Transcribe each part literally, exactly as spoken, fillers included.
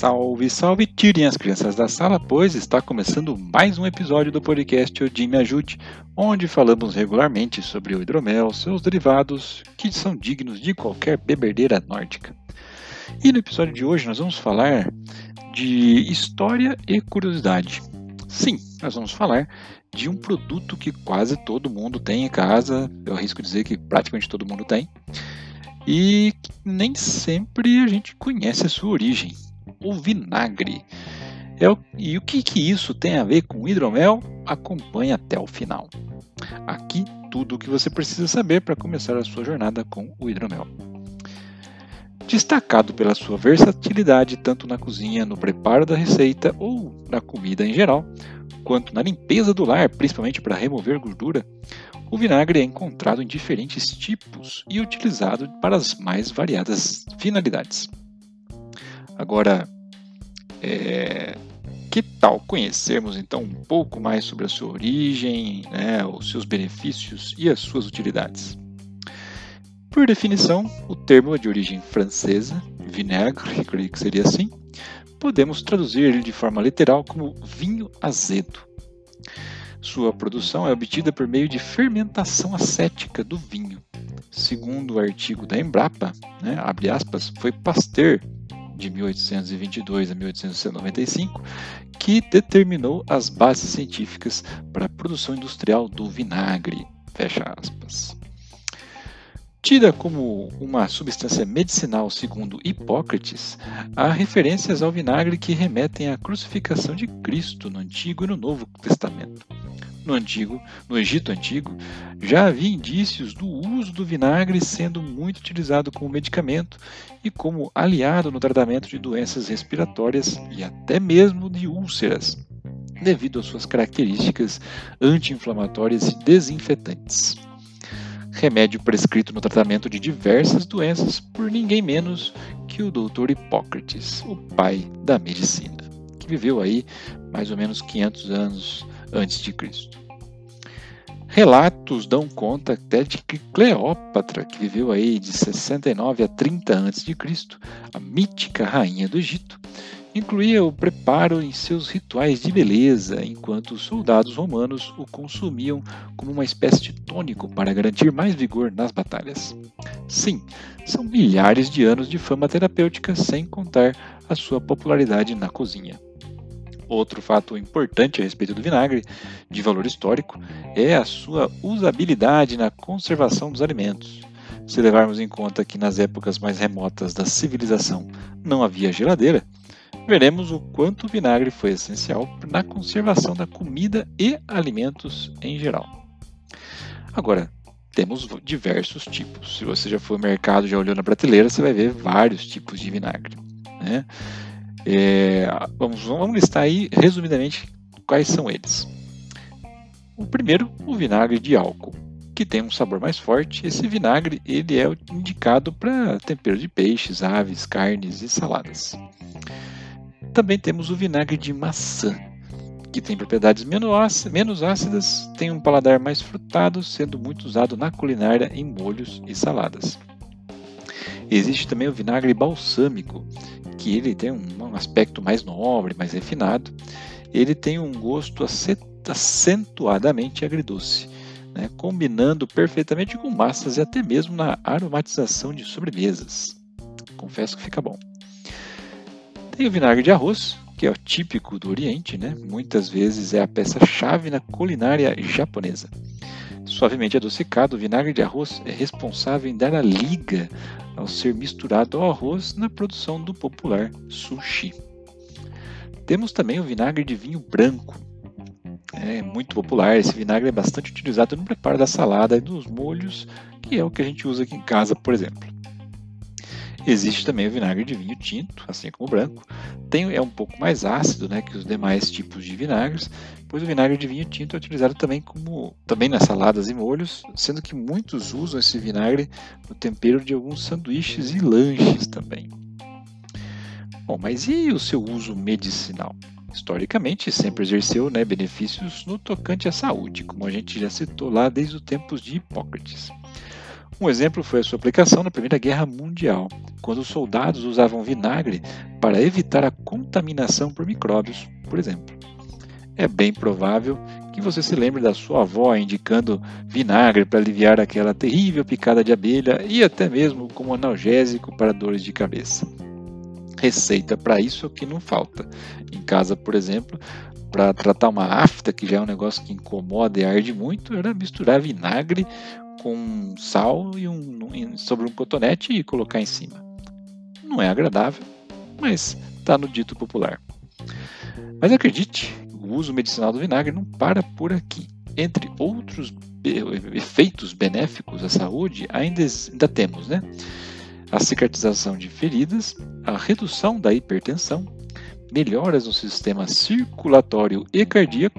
Salve, salve! Tirem as crianças da sala, pois está começando mais um episódio do podcast Odin Me Ajude, onde falamos regularmente sobre o hidromel, seus derivados, que são dignos de qualquer bebedeira nórdica. E no episódio de hoje nós vamos falar de história e curiosidade. Sim, nós vamos falar de um produto que quase todo mundo tem em casa, eu arrisco dizer que praticamente todo mundo tem, e nem sempre a gente conhece a sua origem. O vinagre. É o, e o que, que isso tem a ver com hidromel? Acompanhe até o final. Aqui tudo o que você precisa saber para começar a sua jornada com o hidromel. Destacado pela sua versatilidade tanto na cozinha, no preparo da receita ou na comida em geral, quanto na limpeza do lar, principalmente para remover gordura, o vinagre é encontrado em diferentes tipos e utilizado para as mais variadas finalidades. Agora, é, que tal conhecermos então um pouco mais sobre a sua origem, né, os seus benefícios e as suas utilidades? Por definição, o termo é de origem francesa, vinagre, creio que seria assim, podemos traduzir ele de forma literal como vinho azedo. Sua produção é obtida por meio de fermentação acética do vinho. Segundo o artigo da Embrapa, né, abre aspas, foi Pasteur, de mil oitocentos e vinte e dois a mil oitocentos e noventa e cinco, que determinou as bases científicas para a produção industrial do vinagre, fecha aspas. Tida como uma substância medicinal segundo Hipócrates, há referências ao vinagre que remetem à crucificação de Cristo no Antigo e no Novo Testamento. No, Antigo, no Egito Antigo, já havia indícios do uso do vinagre sendo muito utilizado como medicamento e como aliado no tratamento de doenças respiratórias e até mesmo de úlceras, devido às suas características anti-inflamatórias e desinfetantes. Remédio prescrito no tratamento de diversas doenças por ninguém menos que o doutor Hipócrates, o pai da medicina, que viveu aí mais ou menos quinhentos anos antes de Cristo. Relatos dão conta até de que Cleópatra, que viveu aí de sessenta e nove a trinta antes de Cristo, a mítica rainha do Egito, incluía o preparo em seus rituais de beleza, enquanto os soldados romanos o consumiam como uma espécie de tônico para garantir mais vigor nas batalhas. Sim, são milhares de anos de fama terapêutica, sem contar a sua popularidade na cozinha. Outro fato importante a respeito do vinagre, de valor histórico, é a sua usabilidade na conservação dos alimentos. Se levarmos em conta que nas épocas mais remotas da civilização não havia geladeira, veremos o quanto o vinagre foi essencial na conservação da comida e alimentos em geral. Agora, temos diversos tipos. Se você já foi ao mercado e já olhou na prateleira, você vai ver vários tipos de vinagre, né? É, vamos, vamos listar aí resumidamente quais são eles. O primeiro, o vinagre de álcool, que tem um sabor mais forte. Esse vinagre ele é indicado para tempero de peixes, aves, carnes e saladas. Também temos o vinagre de maçã, que tem propriedades menos ácidas, tem um paladar mais frutado, sendo muito usado na culinária em molhos e saladas. Existe também o vinagre balsâmico, que ele tem um aspecto mais nobre, mais refinado. Ele tem um gosto acentuadamente agridoce, né? Combinando perfeitamente com massas e até mesmo na aromatização de sobremesas. Confesso que fica bom. Tem o vinagre de arroz, que é o típico do Oriente, né? Muitas vezes é a peça-chave na culinária japonesa. Suavemente adocicado, o vinagre de arroz é responsável em dar a liga ao ser misturado ao arroz na produção do popular sushi. Temos também o vinagre de vinho branco. É muito popular, esse vinagre é bastante utilizado no preparo da salada e dos molhos, que é o que a gente usa aqui em casa, por exemplo. Existe também o vinagre de vinho tinto, assim como o branco. Tem, é um pouco mais ácido, né, que os demais tipos de vinagres, pois o vinagre de vinho tinto é utilizado também, como, também nas saladas e molhos, sendo que muitos usam esse vinagre no tempero de alguns sanduíches e lanches também. Bom, mas e o seu uso medicinal? Historicamente, sempre exerceu, né, benefícios no tocante à saúde, como a gente já citou lá desde os tempos de Hipócrates. Um exemplo foi a sua aplicação na Primeira Guerra Mundial, quando os soldados usavam vinagre para evitar a contaminação por micróbios, por exemplo. É bem provável que você se lembre da sua avó indicando vinagre para aliviar aquela terrível picada de abelha e até mesmo como analgésico para dores de cabeça. Receita para isso que não falta. Em casa, por exemplo, para tratar uma afta, que já é um negócio que incomoda e arde muito, era misturar vinagre com sal e um, sobre um cotonete e colocar em cima. Não é agradável, mas está no dito popular. Mas acredite, o uso medicinal do vinagre não para por aqui. Entre outros efeitos benéficos à saúde, ainda, ainda temos, né? A cicatrização de feridas, a redução da hipertensão, melhoras no sistema circulatório e cardíaco,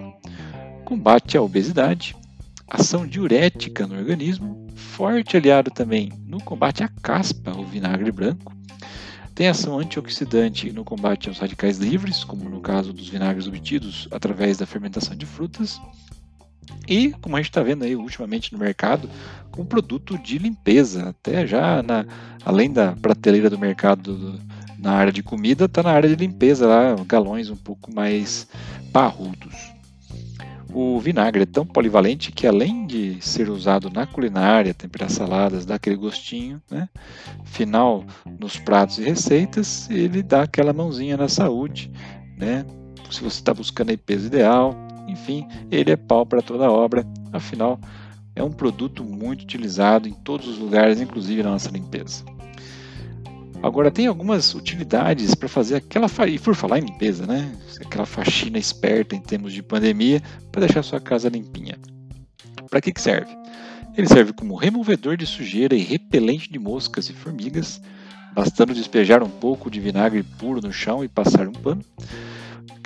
combate à obesidade, ação diurética no organismo, forte aliado também no combate à caspa, o vinagre branco, tem ação antioxidante no combate aos radicais livres, como no caso dos vinagres obtidos através da fermentação de frutas, e, como a gente está vendo aí ultimamente no mercado, com produto de limpeza, até já na, além da prateleira do mercado do, na área de comida, está na área de limpeza, lá, galões um pouco mais parrudos. O vinagre é tão polivalente que, além de ser usado na culinária, temperar saladas, dá aquele gostinho, né? Final nos pratos e receitas, ele dá aquela mãozinha na saúde, né? Se você está buscando aí peso ideal, enfim, ele é pau para toda obra, afinal é um produto muito utilizado em todos os lugares, inclusive na nossa limpeza. Agora, tem algumas utilidades para fazer aquela, fa... e por falar em limpeza, né? Aquela faxina esperta em termos de pandemia, para deixar sua casa limpinha. Para que que serve? Ele serve como removedor de sujeira e repelente de moscas e formigas, bastando despejar um pouco de vinagre puro no chão e passar um pano.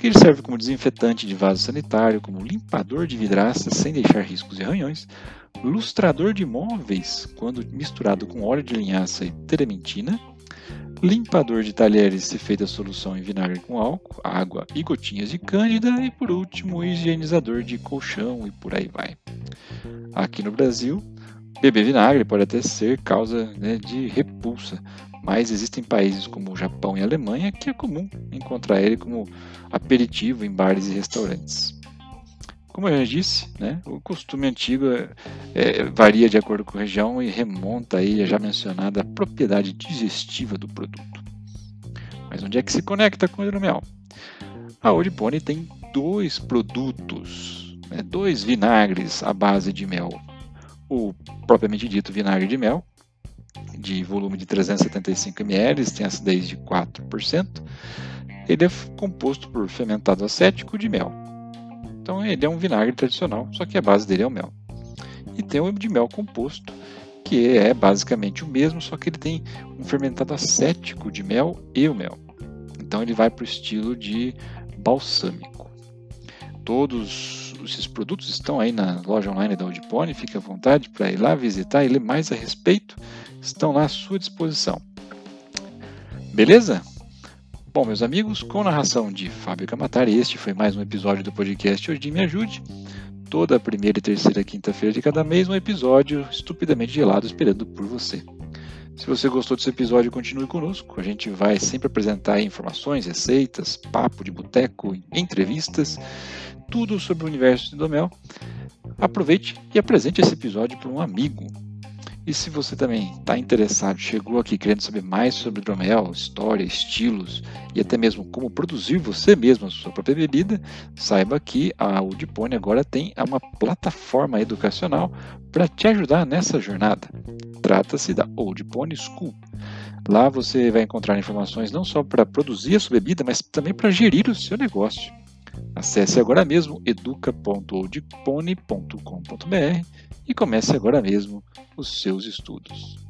Ele serve como desinfetante de vaso sanitário, como limpador de vidraças sem deixar riscos e arranhões, lustrador de móveis quando misturado com óleo de linhaça e trementina, limpador de talheres se feita solução em vinagre com álcool, água e gotinhas de cândida e, por último, higienizador de colchão e por aí vai. Aqui no Brasil, beber vinagre pode até ser causa, né, de repulsa, mas existem países como o Japão e a Alemanha que é comum encontrar ele como aperitivo em bares e restaurantes. Como eu já disse, né, o costume antigo é, varia de acordo com a região e remonta aí à já mencionada propriedade digestiva do produto. Mas onde é que se conecta com o hidromiel? A Odipone tem dois produtos, né, dois vinagres à base de mel. O propriamente dito vinagre de mel, de volume de trezentos e setenta e cinco mililitros, tem acidez de quatro por cento. Ele é composto por fermentado acético de mel. Então ele é um vinagre tradicional, só que a base dele é o mel. E tem o de mel composto, que é basicamente o mesmo, só que ele tem um fermentado acético de mel e o mel. Então ele vai para o estilo de balsâmico. Todos esses produtos estão aí na loja online da Udipone, fique à vontade para ir lá visitar e ler mais a respeito, estão lá à sua disposição. Beleza? Bom, meus amigos, com a narração de Fábio Camatari, este foi mais um episódio do podcast Odin Me Ajude. Toda primeira e terceira quinta-feira de cada mês, um episódio estupidamente gelado esperando por você. Se você gostou desse episódio, continue conosco. A gente vai sempre apresentar informações, receitas, papo de boteco, entrevistas, tudo sobre o universo do hidromel. Aproveite e apresente esse episódio para um amigo. E se você também está interessado, chegou aqui querendo saber mais sobre hidromel, história, estilos e até mesmo como produzir você mesmo a sua própria bebida, saiba que a Udipone agora tem uma plataforma educacional para te ajudar nessa jornada. Trata-se da Oldpony School. Lá você vai encontrar informações não só para produzir a sua bebida, mas também para gerir o seu negócio. Acesse agora mesmo educa ponto oldpony ponto com ponto br e comece agora mesmo os seus estudos.